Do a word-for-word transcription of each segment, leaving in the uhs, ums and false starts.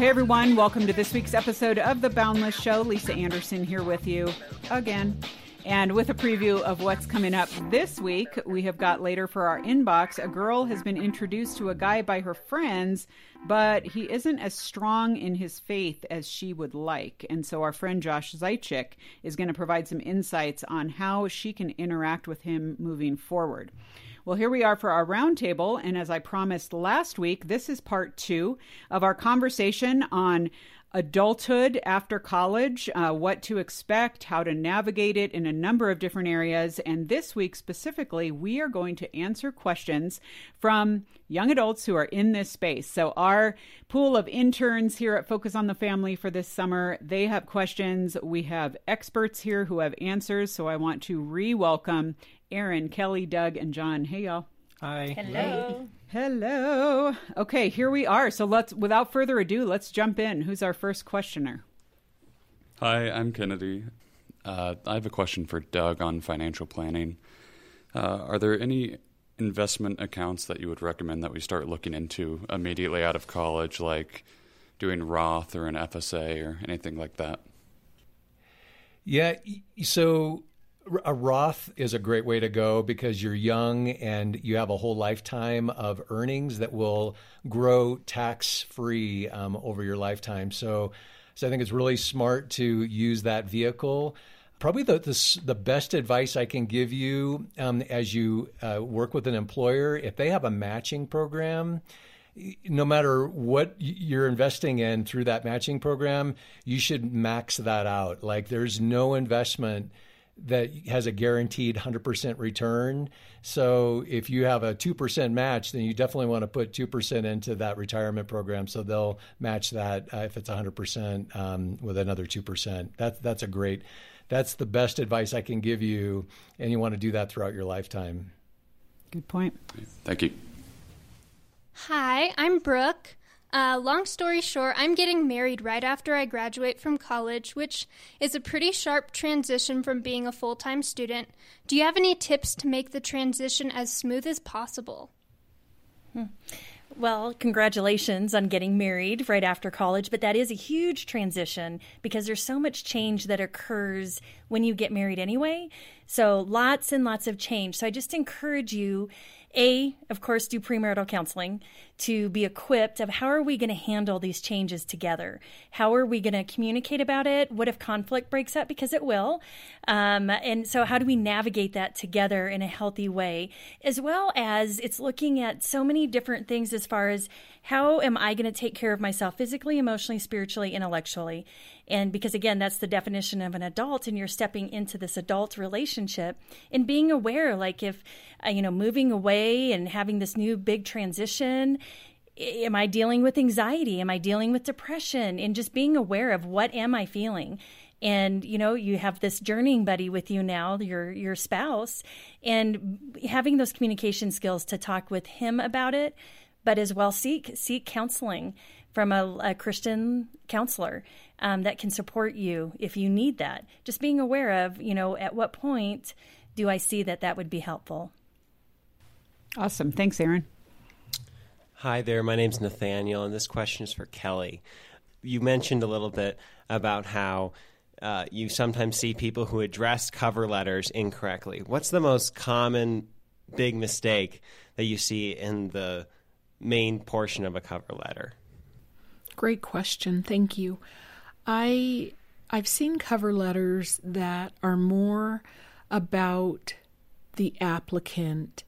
Well, hey, everyone. Welcome to this week's episode of The Boundless Show. Lisa Anderson here with you again. And with a preview of what's coming up this week, we have got later for our inbox, a girl has been introduced to a guy by her friends, but he isn't as strong in his faith as she would like. And so our friend Josh Zeichik is going to provide some insights on how she can interact with him moving forward. Well, here we are for our roundtable, and as I promised last week, this is part two of our conversation on adulthood after college, uh, what to expect, how to navigate it in a number of different areas. And this week specifically, we are going to answer questions from young adults who are in this space. So our pool of interns here at Focus on the Family for this summer, they have questions. We have experts here who have answers. So I want to re-welcome Aaron, Kelly, Doug, and John. Hey, y'all. Hi. Hello. Hello. Okay, here we are. So let's, without further ado, let's jump in. Who's our first questioner? Hi, I'm Kennedy. Uh, I have a question for Doug on financial planning. Uh, are there any investment accounts that you would recommend that we start looking into immediately out of college, like doing Roth or an F S A or anything like that? Yeah, so a Roth is a great way to go because you're young and you have a whole lifetime of earnings that will grow tax-free um, over your lifetime. So, so I think it's really smart to use that vehicle. Probably the the, the best advice I can give you um, as you uh, work with an employer, if they have a matching program, no matter what you're investing in through that matching program, you should max that out. Like there's no investment that has a guaranteed one hundred percent return. So if you have a two percent match, then you definitely want to put two percent into that retirement program. So they'll match that uh, if it's one hundred percent um, with another two percent. That, that's a great, that's the best advice I can give you. And you want to do that throughout your lifetime. Good point. Thank you. Hi, I'm Brooke. Uh, long story short, I'm getting married right after I graduate from college, which is a pretty sharp transition from being a full-time student. Do you have any tips to make the transition as smooth as possible? Hmm. Well, congratulations on getting married right after college, but that is a huge transition because there's so much change that occurs when you get married anyway. So lots and lots of change. So I just encourage you, A, of course, do premarital counseling to be equipped of how are we going to handle these changes together? How are we going to communicate about it? What if conflict breaks up? Because it will. Um, and so how do we navigate that together in a healthy way? As well as it's looking at so many different things as far as how am I going to take care of myself physically, emotionally, spiritually, intellectually? And because, again, that's the definition of an adult, and you're stepping into this adult relationship and being aware, like if, you know, moving away and having this new big transition, am I dealing with anxiety? Am I dealing with depression? And just being aware of what am I feeling? And, you know, you have this journeying buddy with you now, your your spouse, and having those communication skills to talk with him about it, but as well seek seek counseling from a, a Christian counselor um, that can support you if you need that. Just being aware of, you know, at what point do I see that that would be helpful? Awesome. Thanks, Aaron. Hi there. My name's Nathaniel, and this question is for Kelly. You mentioned a little bit about how uh, you sometimes see people who address cover letters incorrectly. What's the most common big mistake that you see in the main portion of a cover letter? Great question. Thank you. I, I've seen cover letters that are more about the applicant.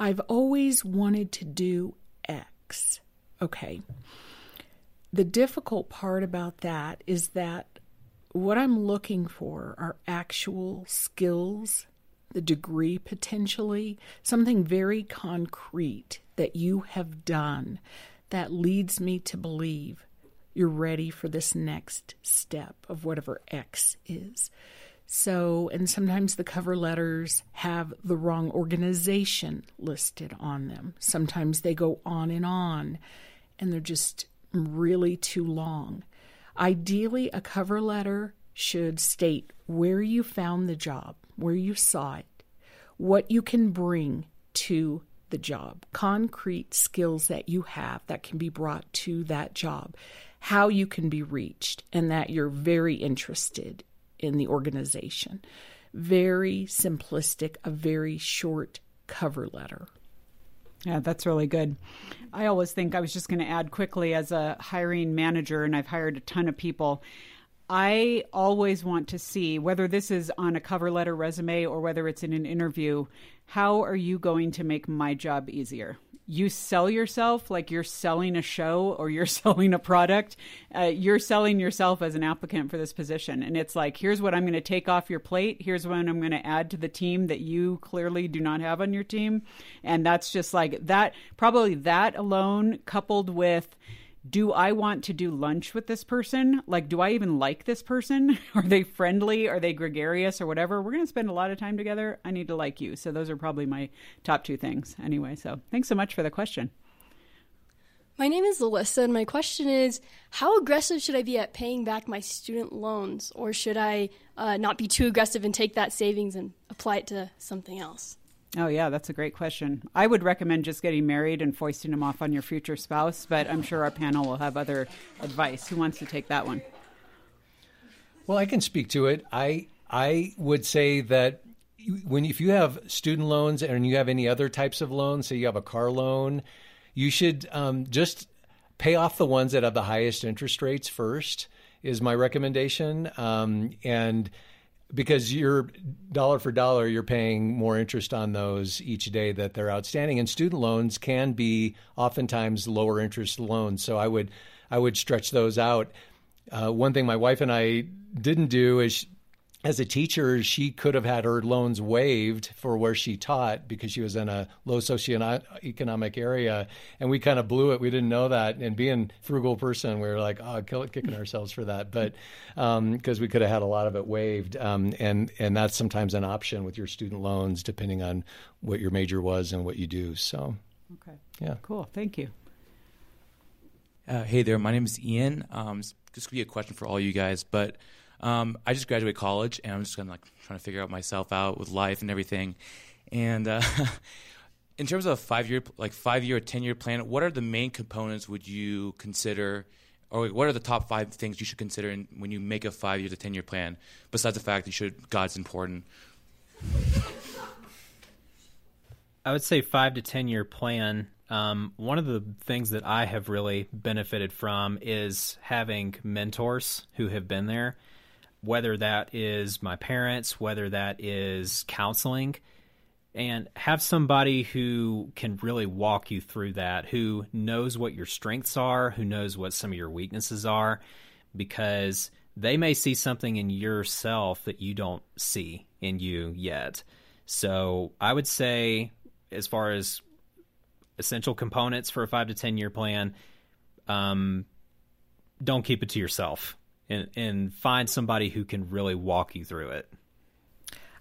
I've always wanted to do X. Okay. The difficult part about that is that what I'm looking for are actual skills, the degree potentially, something very concrete that you have done that leads me to believe you're ready for this next step of whatever X is. So, and sometimes the cover letters have the wrong organization listed on them. Sometimes they go on and on, and they're just really too long. Ideally, a cover letter should state where you found the job, where you saw it, what you can bring to the job, concrete skills that you have that can be brought to that job. how you can be reached, and that you're very interested in the organization. Very simplistic, a very short cover letter. Yeah, that's really good. I always think, I was just going to add quickly, as a hiring manager, and I've hired a ton of people, I always want to see, whether this is on a cover letter resume or whether it's in an interview, how are you going to make my job easier? You sell yourself like you're selling a show or you're selling a product. Uh, you're selling yourself as an applicant for this position. And it's like, here's what I'm going to take off your plate. Here's what I'm going to add to the team that you clearly do not have on your team. And that's just like that, probably that alone, coupled with, do I want to do lunch with this person? Like, do I even like this person? Are they friendly? Are they gregarious or whatever? We're going to spend a lot of time together. I need to like you. So those are probably my top two things anyway. So thanks so much for the question. My name is Alyssa, and my question is, how aggressive should I be at paying back my student loans? Or should I uh, not be too aggressive and take that savings and apply it to something else? Oh, yeah, that's a great question. I would recommend just getting married and foisting them off on your future spouse, but I'm sure our panel will have other advice. Who wants to take that one? Well, I can speak to it. I I would say that when if you have student loans and you have any other types of loans, say you have a car loan, you should um, just pay off the ones that have the highest interest rates first, is my recommendation. Um, and because you're dollar for dollar, you're paying more interest on those each day that they're outstanding. And student loans can be oftentimes lower interest loans. So I would I would stretch those out. Uh, one thing my wife and I didn't do is, she, as a teacher, she could have had her loans waived for where she taught because she was in a low socioeconomic area. And we kind of blew it. We didn't know that. And being a frugal person, we were like, oh, kicking ourselves for that. But because um, we could have had a lot of it waived. Um, and, and that's sometimes an option with your student loans, depending on what your major was and what you do. So, okay. Yeah. Cool. Thank you. Uh, hey there. My name is Ian. Um, this could be a question for all you guys, but Um, I just graduated college, and I'm just kind of like trying to figure out myself out with life and everything. And uh, in terms of a five-year, like five-year or ten-year plan, what are the main components would you consider, or what are the top five things you should consider in, when you make a five-year to ten-year plan? Besides the fact that you should, God's important. I would say five to ten-year plan. Um, one of the things that I have really benefited from is having mentors who have been there. Whether that is my parents, whether that is counseling, and have somebody who can really walk you through that, who knows what your strengths are, who knows what some of your weaknesses are, because they may see something in yourself that you don't see in you yet. So I would say, as far as essential components for a five to ten-year plan, um, don't keep it to yourself. And, and find somebody who can really walk you through it.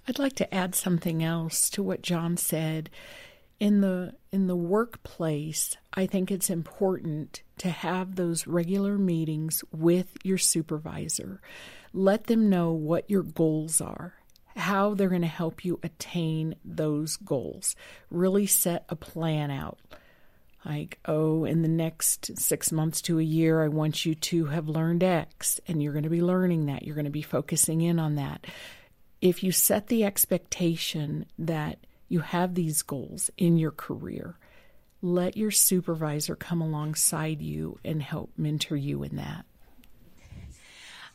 I'd like to add something else to what John said. In the in the workplace, I think it's important to have those regular meetings with your supervisor. Let them know what your goals are, how they're going to help you attain those goals. Really set a plan out. Like, oh, in the next six months to a year, I want you to have learned X, and you're going to be learning that. You're going to be focusing in on that. If you set the expectation that you have these goals in your career, let your supervisor come alongside you and help mentor you in that.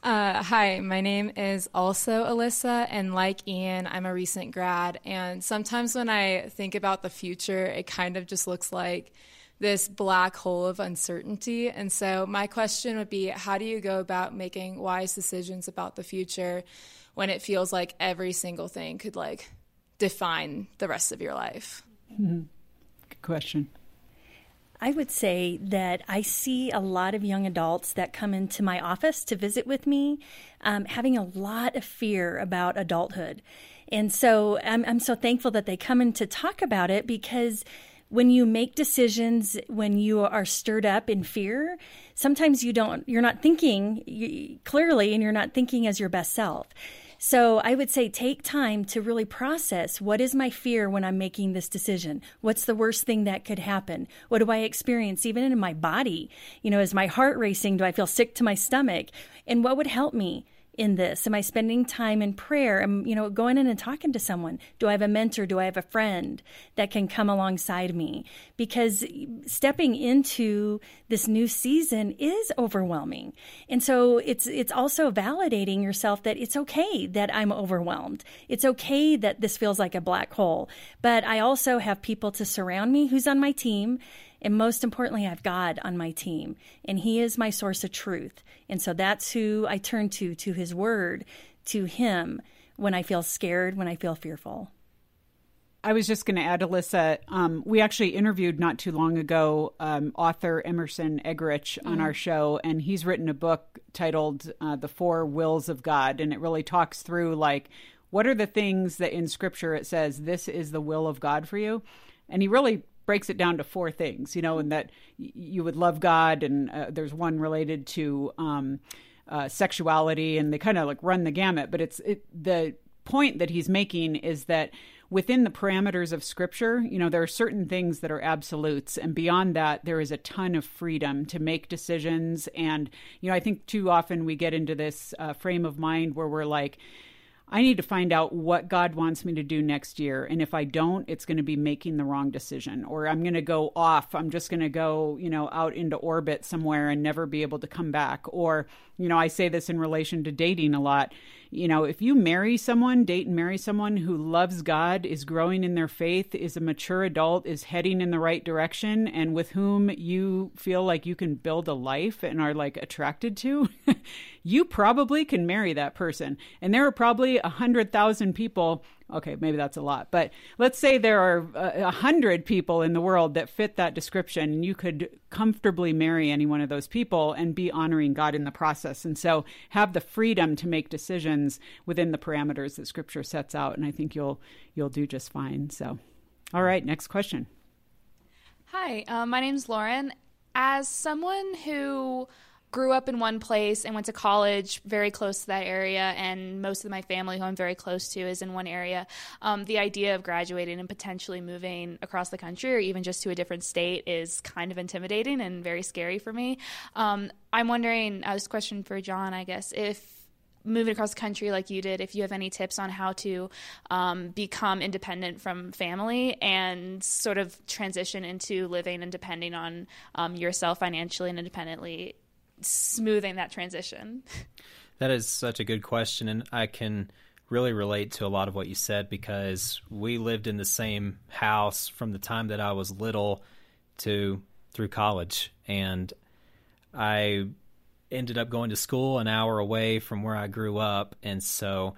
Uh, hi, my name is also Alyssa, and like Ian, I'm a recent grad, and sometimes when I think about the future, it kind of just looks like this black hole of uncertainty. And so my question would be, how do you go about making wise decisions about the future when it feels like every single thing could like define the rest of your life? Mm-hmm. Good question. I would say that I see a lot of young adults that come into my office to visit with me, um, having a lot of fear about adulthood. And so I'm, I'm so thankful that they come in to talk about it, because when you make decisions, when you are stirred up in fear, sometimes you don't, you're not thinking you, clearly, and you're not thinking as your best self. So I would say take time to really process, what is my fear when I'm making this decision? What's the worst thing that could happen? What do I experience even in my body? You know, is my heart racing? Do I feel sick to my stomach? And what would help me in this? Am I spending time in prayer? Am, you know, going in and talking to someone? Do I have a mentor? Do I have a friend that can come alongside me? Because stepping into this new season is overwhelming. And so it's it's also validating yourself that it's okay that I'm overwhelmed. It's okay that this feels like a black hole. But I also have people to surround me who's on my team. And most importantly, I have God on my team, and He is my source of truth. And so that's who I turn to, to His Word, to Him, when I feel scared, when I feel fearful. I was just going to add, Alyssa, um, we actually interviewed not too long ago um, author Emerson Eggerich on mm-hmm. our show, and he's written a book titled uh, The Four Wills of God, and it really talks through, like, what are the things that in Scripture it says, this is the will of God for you? And he really breaks it down to four things, you know, and that you would love God. And uh, there's one related to um, uh, sexuality, and they kind of like run the gamut. But it's it, the point that he's making is that within the parameters of Scripture, you know, there are certain things that are absolutes. And beyond that, there is a ton of freedom to make decisions. And, you know, I think too often we get into this uh, frame of mind where we're like, I need to find out what God wants me to do next year. And if I don't, it's going to be making the wrong decision, or I'm going to go off. I'm just going to go, you know, out into orbit somewhere and never be able to come back. Or, you know, I say this in relation to dating a lot. You know, if you marry someone, date and marry someone who loves God, is growing in their faith, is a mature adult, is heading in the right direction, and with whom you feel like you can build a life and are like attracted to, you probably can marry that person. And there are probably a hundred thousand people. Okay, maybe that's a lot, but let's say there are a hundred people in the world that fit that description, and you could comfortably marry any one of those people and be honoring God in the process. And so have the freedom to make decisions within the parameters that Scripture sets out. And I think you'll, you'll do just fine. So, all right, next question. Hi, uh, my name's Lauren. As someone who grew up in one place and went to college very close to that area, and most of my family who I'm very close to is in one area, um, the idea of graduating and potentially moving across the country or even just to a different state is kind of intimidating and very scary for me. Um, I'm wondering, I was questioning for John, I guess, if moving across the country like you did, if you have any tips on how to um, become independent from family and sort of transition into living and depending on um, yourself financially and independently, smoothing that transition? That is such a good question, and I can really relate to a lot of what you said, because we lived in the same house from the time that I was little to through college, and I ended up going to school an hour away from where I grew up. And so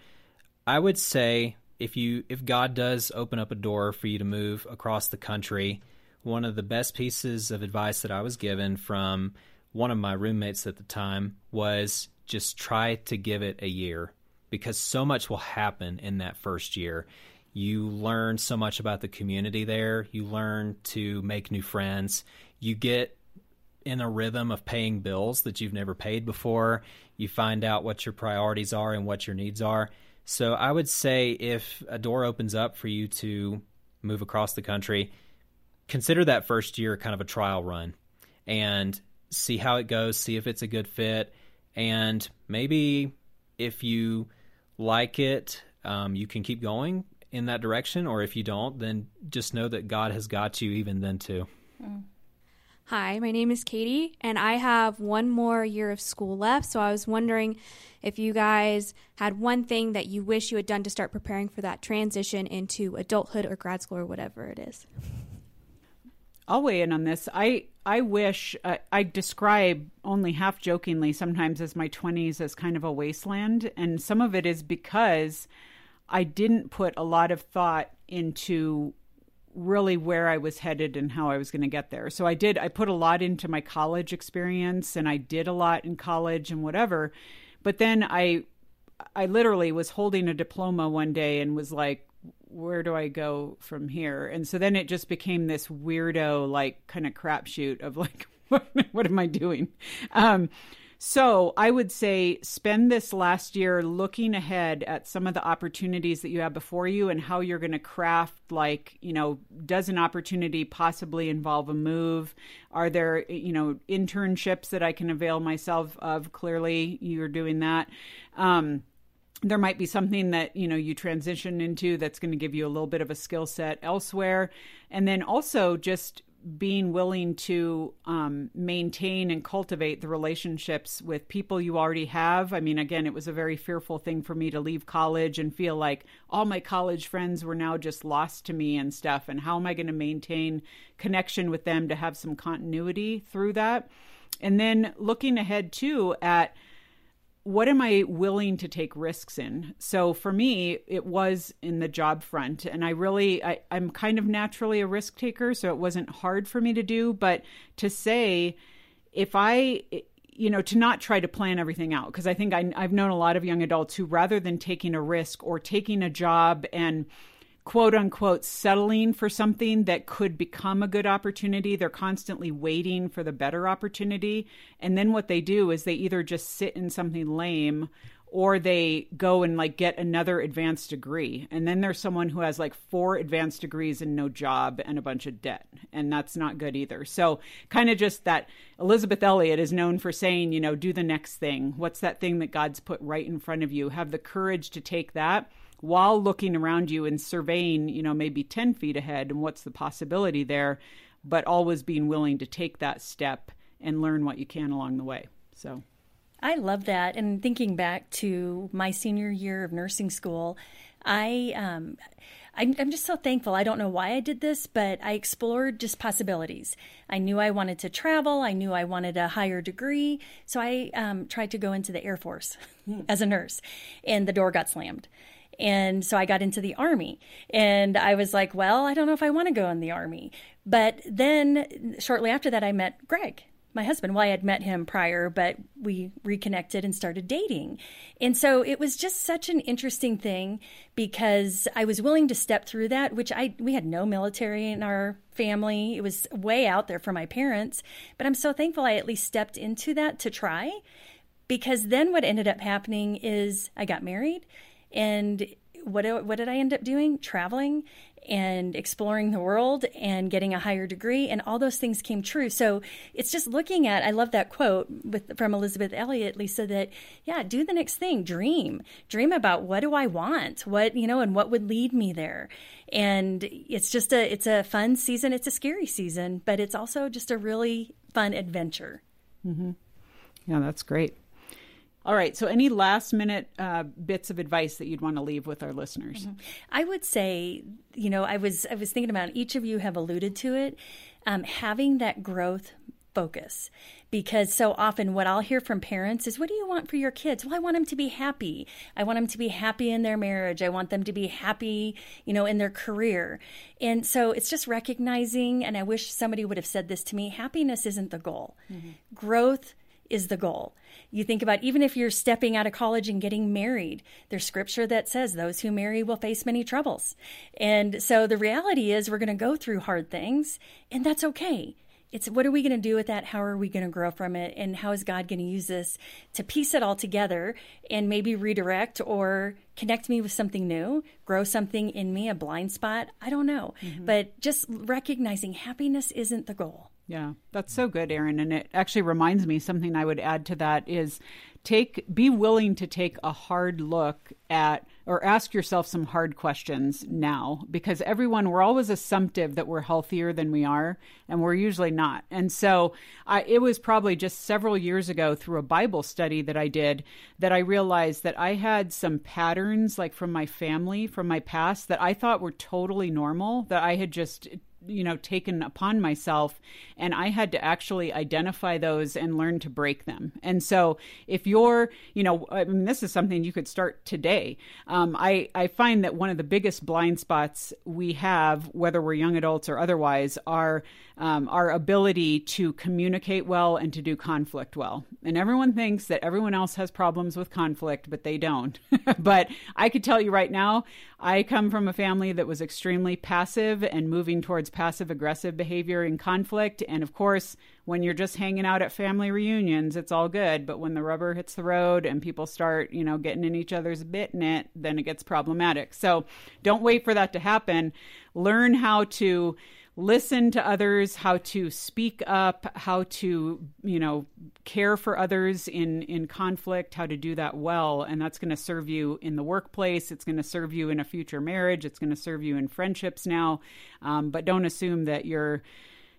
I would say if you if God does open up a door for you to move across the country, one of the best pieces of advice that I was given from one of my roommates at the time was just try to give it a year, because so much will happen in that first year. You learn so much about the community there. You learn to make new friends. You get in a rhythm of paying bills that you've never paid before. You find out what your priorities are and what your needs are. So I would say if a door opens up for you to move across the country, consider that first year kind of a trial run and see how it goes, see if it's a good fit. And maybe if you like it, um, you can keep going in that direction. Or if you don't, then just know that God has got you even then too. Hi, my name is Katie, and I have one more year of school left. So I was wondering if you guys had one thing that you wish you had done to start preparing for that transition into adulthood or grad school or whatever it is. I'll weigh in on this. I I wish, uh, I describe only half jokingly sometimes as my twenties as kind of a wasteland. And some of it is because I didn't put a lot of thought into really where I was headed and how I was going to get there. So I did, I put a lot into my college experience, and I did a lot in college and whatever. But then I, I literally was holding a diploma one day and was like, where do I go from here? And so then it just became this weirdo, like kind of crapshoot of like, what, what am I doing? Um, So I would say spend this last year looking ahead at some of the opportunities that you have before you and how you're going to craft, like, you know, does an opportunity possibly involve a move? Are there, you know, internships that I can avail myself of? Clearly, you're doing that. Um, there might be something that, you know, you transition into that's going to give you a little bit of a skill set elsewhere. And then also just being willing to um, maintain and cultivate the relationships with people you already have. I mean, again, it was a very fearful thing for me to leave college and feel like all my college friends were now just lost to me and stuff. And how am I going to maintain connection with them to have some continuity through that? And then looking ahead too at what am I willing to take risks in? So for me, it was in the job front. And I really, I, I'm kind of naturally a risk taker, so it wasn't hard for me to do. But to say, if I, you know, to not try to plan everything out, because I think I, I've known a lot of young adults who, rather than taking a risk or taking a job and quote unquote settling for something that could become a good opportunity, they're constantly waiting for the better opportunity. And then what they do is they either just sit in something lame or they go and like get another advanced degree. And then there's someone who has like four advanced degrees and no job and a bunch of debt. And that's not good either. So kind of just that. Elizabeth Elliott is known for saying, you know, do the next thing. What's that thing that God's put right in front of you? Have the courage to take that, while looking around you and surveying, you know, maybe ten feet ahead and what's the possibility there, but always being willing to take that step and learn what you can along the way. So I love that. And thinking back to my senior year of nursing school, I, um, I'm, I'm just so thankful. I don't know why I did this, but I explored just possibilities. I knew I wanted to travel. I knew I wanted a higher degree. So I um, tried to go into the Air Force as a nurse, and the door got slammed. And so I got into the Army, and I was like, well, I don't know if I want to go in the Army. But then shortly after that, I met Greg, my husband. Well, I had met him prior, but we reconnected and started dating. And so it was just such an interesting thing because I was willing to step through that, which I, we had no military in our family. It was way out there for my parents, but I'm so thankful I at least stepped into that to try, because then what ended up happening is I got married. And what what did I end up doing? Traveling and exploring the world and getting a higher degree, and all those things came true. So it's just looking at, I love that quote with, from Elizabeth Elliott, Lisa, that, yeah, do the next thing, dream, dream about what do I want, what, you know, and what would lead me there. And it's just a, it's a fun season. It's a scary season, but it's also just a really fun adventure. Mm-hmm. Yeah, that's great. All right. So any last minute uh, bits of advice that you'd want to leave with our listeners? Mm-hmm. I would say, you know, I was I was thinking about it. Each of you have alluded to it, um, having that growth focus, because so often what I'll hear from parents is, what do you want for your kids? Well, I want them to be happy. I want them to be happy in their marriage. I want them to be happy, you know, in their career. And so it's just recognizing, and I wish somebody would have said this to me, happiness isn't the goal. Mm-hmm. Growth is the goal. You think about, even if you're stepping out of college and getting married, there's scripture that says those who marry will face many troubles. And so the reality is we're going to go through hard things, and that's okay. It's what are we going to do with that? How are we going to grow from it? And how is God going to use this to piece it all together and maybe redirect or connect me with something new, grow something in me, a blind spot? I don't know. Mm-hmm. But just recognizing happiness isn't the goal. Yeah, that's so good, Erin. And it actually reminds me, something I would add to that is take be willing to take a hard look at, or ask yourself some hard questions now, because everyone, we're always assumptive that we're healthier than we are, and we're usually not. And so I, it was probably just several years ago through a Bible study that I did that I realized that I had some patterns like from my family, from my past, that I thought were totally normal, that I had just, you know, taken upon myself, and I had to actually identify those and learn to break them. And so if you're, you know, I mean, this is something you could start today. Um, I, I find that one of the biggest blind spots we have, whether we're young adults or otherwise, are um, our ability to communicate well and to do conflict well. And everyone thinks that everyone else has problems with conflict, but they don't. But I could tell you right now, I come from a family that was extremely passive and moving towards passive aggressive behavior in conflict. And of course, when you're just hanging out at family reunions, it's all good. But when the rubber hits the road and people start, you know, getting in each other's bit in it, then it gets problematic. So don't wait for that to happen. Learn how to listen to others, how to speak up, how to, you know, care for others in, in conflict, how to do that well. And that's going to serve you in the workplace. It's going to serve you in a future marriage. It's going to serve you in friendships now. Um, but don't assume that you're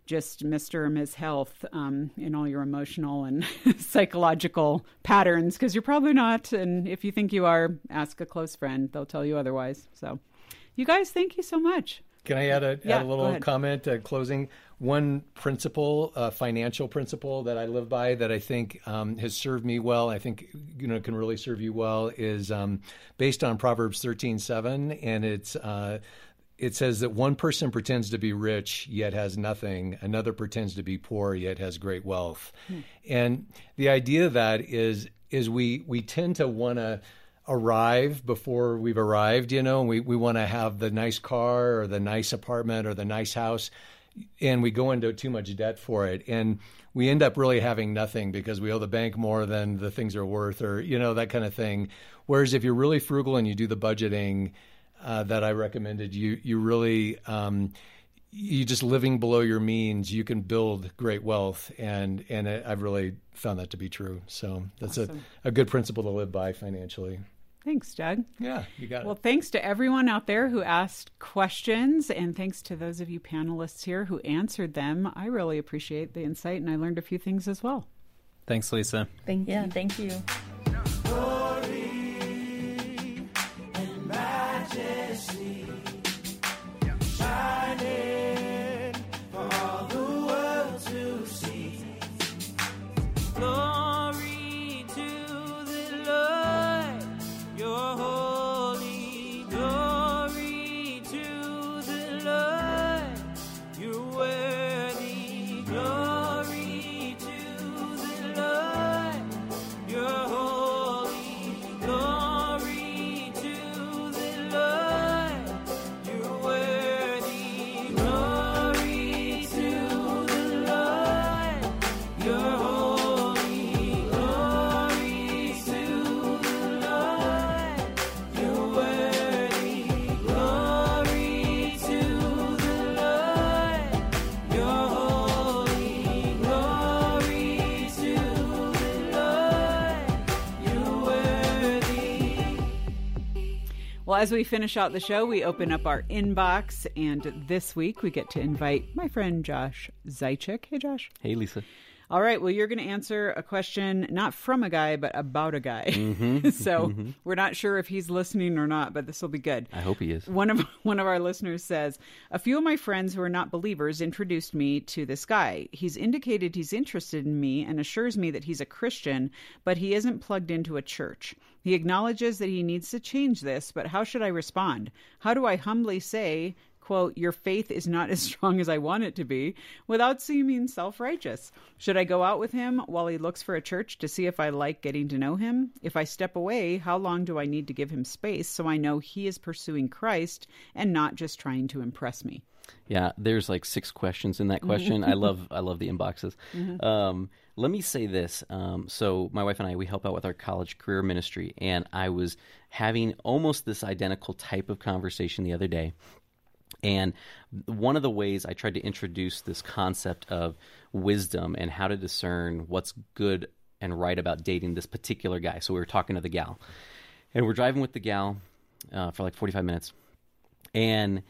just Mister or Miz Health um, in all your emotional and psychological patterns, because you're probably not. And if you think you are, ask a close friend. They'll tell you otherwise. So you guys, thank you so much. Can I add a, yeah, add a little comment at closing? One principle, uh, financial principle that I live by that I think um, has served me well, I think you know can really serve you well, is um, based on Proverbs thirteen seven, and it's uh, it says that one person pretends to be rich yet has nothing, another pretends to be poor yet has great wealth. Hmm. And the idea of that is is we we tend to want to arrive before we've arrived, you know, and we, we want to have the nice car or the nice apartment or the nice house, and we go into too much debt for it. And we end up really having nothing because we owe the bank more than the things are worth, or, you know, that kind of thing. Whereas if you're really frugal and you do the budgeting uh, that I recommended, you, you really, um, you just living below your means, you can build great wealth. And, and I've really found that to be true. So that's awesome. a, a good principle to live by financially. Thanks, Doug. Yeah, you got it. Well, thanks to everyone out there who asked questions, and thanks to those of you panelists here who answered them. I really appreciate the insight, and I learned a few things as well. Thanks, Lisa. Thank you. Yeah, thank you. Glory and majesty, shining for all the world to see. Glory. Well, as we finish out the show, we open up our inbox, and this week we get to invite my friend Josh Zeichik. Hey, Josh. Hey, Lisa. All right. Well, you're going to answer a question not from a guy, but about a guy. Mm-hmm. So mm-hmm. We're not sure if he's listening or not, but this will be good. I hope he is. One of one of our listeners says, a few of my friends who are not believers introduced me to this guy. He's indicated he's interested in me and assures me that he's a Christian, but he isn't plugged into a church. He acknowledges that he needs to change this, but how should I respond? How do I humbly say, quote, your faith is not as strong as I want it to be, without seeming self-righteous? Should I go out with him while he looks for a church to see if I like getting to know him? If I step away, how long do I need to give him space so I know he is pursuing Christ and not just trying to impress me? Yeah, there's like six questions in that question. I love I love the inboxes. Mm-hmm. Um, let me say this. Um, so my wife and I, we help out with our college career ministry, and I was having almost this identical type of conversation the other day. And one of the ways I tried to introduce this concept of wisdom and how to discern what's good and right about dating this particular guy. So we were talking to the gal, and we're driving with the gal uh, for like forty-five minutes, and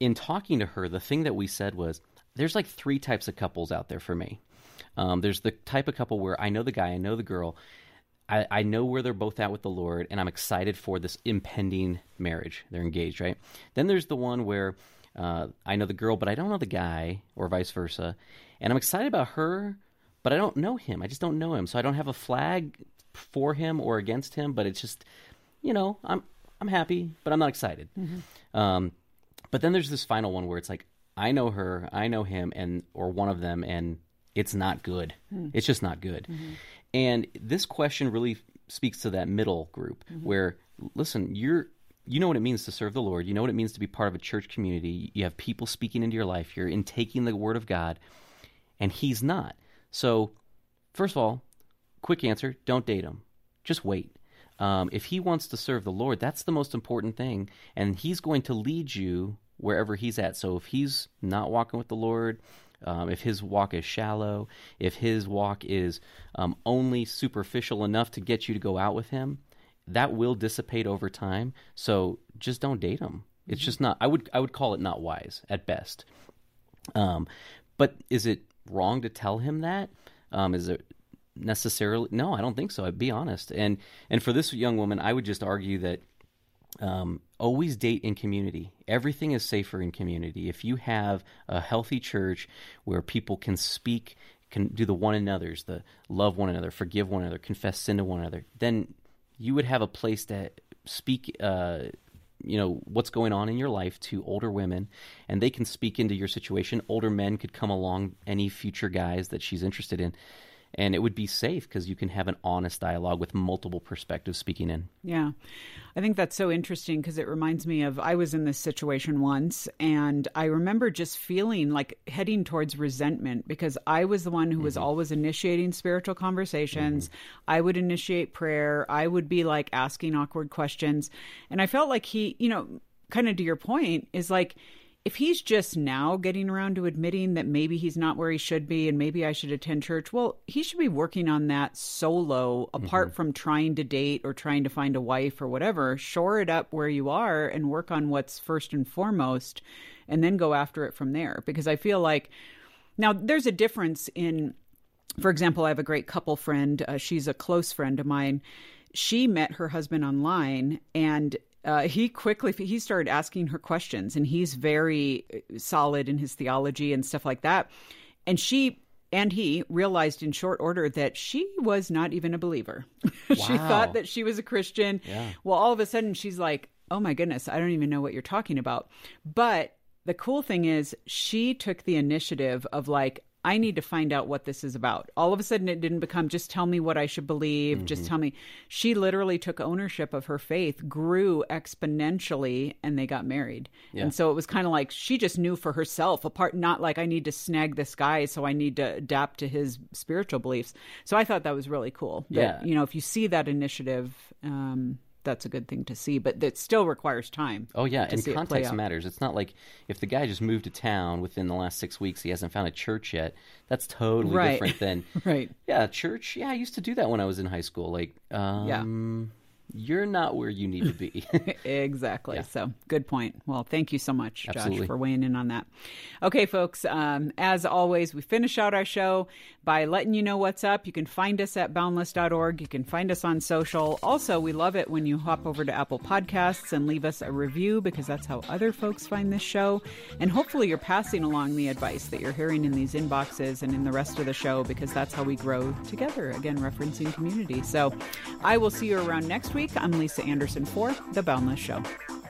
in talking to her, the thing that we said was, there's like three types of couples out there for me. Um, there's the type of couple where I know the guy, I know the girl, I, I know where they're both at with the Lord, and I'm excited for this impending marriage. They're engaged, right? Then there's the one where uh, I know the girl, but I don't know the guy, or vice versa, and I'm excited about her, but I don't know him. I just don't know him, so I don't have a flag for him or against him, but it's just, you know, I'm I'm happy, but I'm not excited. Mm-hmm. Um But then there's this final one where it's like, I know her, I know him, and or one of them, and it's not good. Mm. It's just not good. Mm-hmm. And this question really speaks to that middle group, mm-hmm. where, listen, you're you know what it means to serve the Lord. You know what it means to be part of a church community. You have people speaking into your life. You're intaking the Word of God, and he's not. So, first of all, quick answer, don't date him. Just wait. Um, if he wants to serve the Lord, that's the most important thing, and he's going to lead you wherever he's at. So if he's not walking with the Lord, um, if his walk is shallow, if his walk is um, only superficial enough to get you to go out with him, that will dissipate over time. So just don't date him. It's just not, I would I would call it not wise at best. Um, but is it wrong to tell him that? Um, is it necessarily? No, I don't think so. I'd be honest. And and for this young woman, I would just argue that um, always date in community. Everything is safer in community. If you have a healthy church where people can speak, can do the one another's, the love one another, forgive one another, confess sin to one another, then you would have a place to speak, uh, you know, what's going on in your life to older women, and they can speak into your situation. Older men could come along, any future guys that she's interested in, and it would be safe because you can have an honest dialogue with multiple perspectives speaking in. Yeah. I think that's so interesting because it reminds me of, I was in this situation once, and I remember just feeling like heading towards resentment because I was the one who mm-hmm. was always initiating spiritual conversations. Mm-hmm. I would initiate prayer. I would be like asking awkward questions. And I felt like he, you know, kind of to your point, is like, if he's just now getting around to admitting that maybe he's not where he should be and maybe I should attend church, well, he should be working on that solo, apart mm-hmm. from trying to date or trying to find a wife or whatever. Shore it up where you are and work on what's first and foremost, and then go after it from there. Because I feel like now there's a difference in, for example, I have a great couple friend. Uh, she's a close friend of mine. She met her husband online, and Uh, he quickly, he started asking her questions, and he's very solid in his theology and stuff like that. And she and he realized in short order that she was not even a believer. Wow. She thought that she was a Christian. Yeah. Well, all of a sudden she's like, oh my goodness, I don't even know what you're talking about. But the cool thing is she took the initiative of like, I need to find out what this is about. All of a sudden, it didn't become, just tell me what I should believe. Mm-hmm. Just tell me. She literally took ownership of her faith, grew exponentially, and they got married. Yeah. And so it was kind of like she just knew for herself, apart, not like I need to snag this guy, so I need to adapt to his spiritual beliefs. So I thought that was really cool. That, yeah. You know, if you see that initiative, um, that's a good thing to see, but that still requires time. Oh yeah, and context matters. It's not like if the guy just moved to town within the last six weeks, he hasn't found a church yet. That's totally right. different than right. Yeah, church. Yeah, I used to do that when I was in high school. Like, um, yeah. you're not where you need to be. Exactly. Yeah. So, good point. Well, thank you so much, Absolutely. Josh, for weighing in on that. Okay, folks. Um, as always, we finish out our show by letting you know what's up. You can find us at boundless dot org. You can find us on social. Also, we love it when you hop over to Apple Podcasts and leave us a review, because that's how other folks find this show. And hopefully you're passing along the advice that you're hearing in these inboxes and in the rest of the show, because that's how we grow together, again, referencing community. So I will see you around next week. I'm Lisa Anderson for The Boundless Show.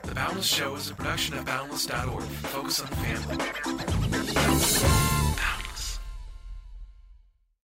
The Boundless Show is a production of boundless dot org. Focus on the family.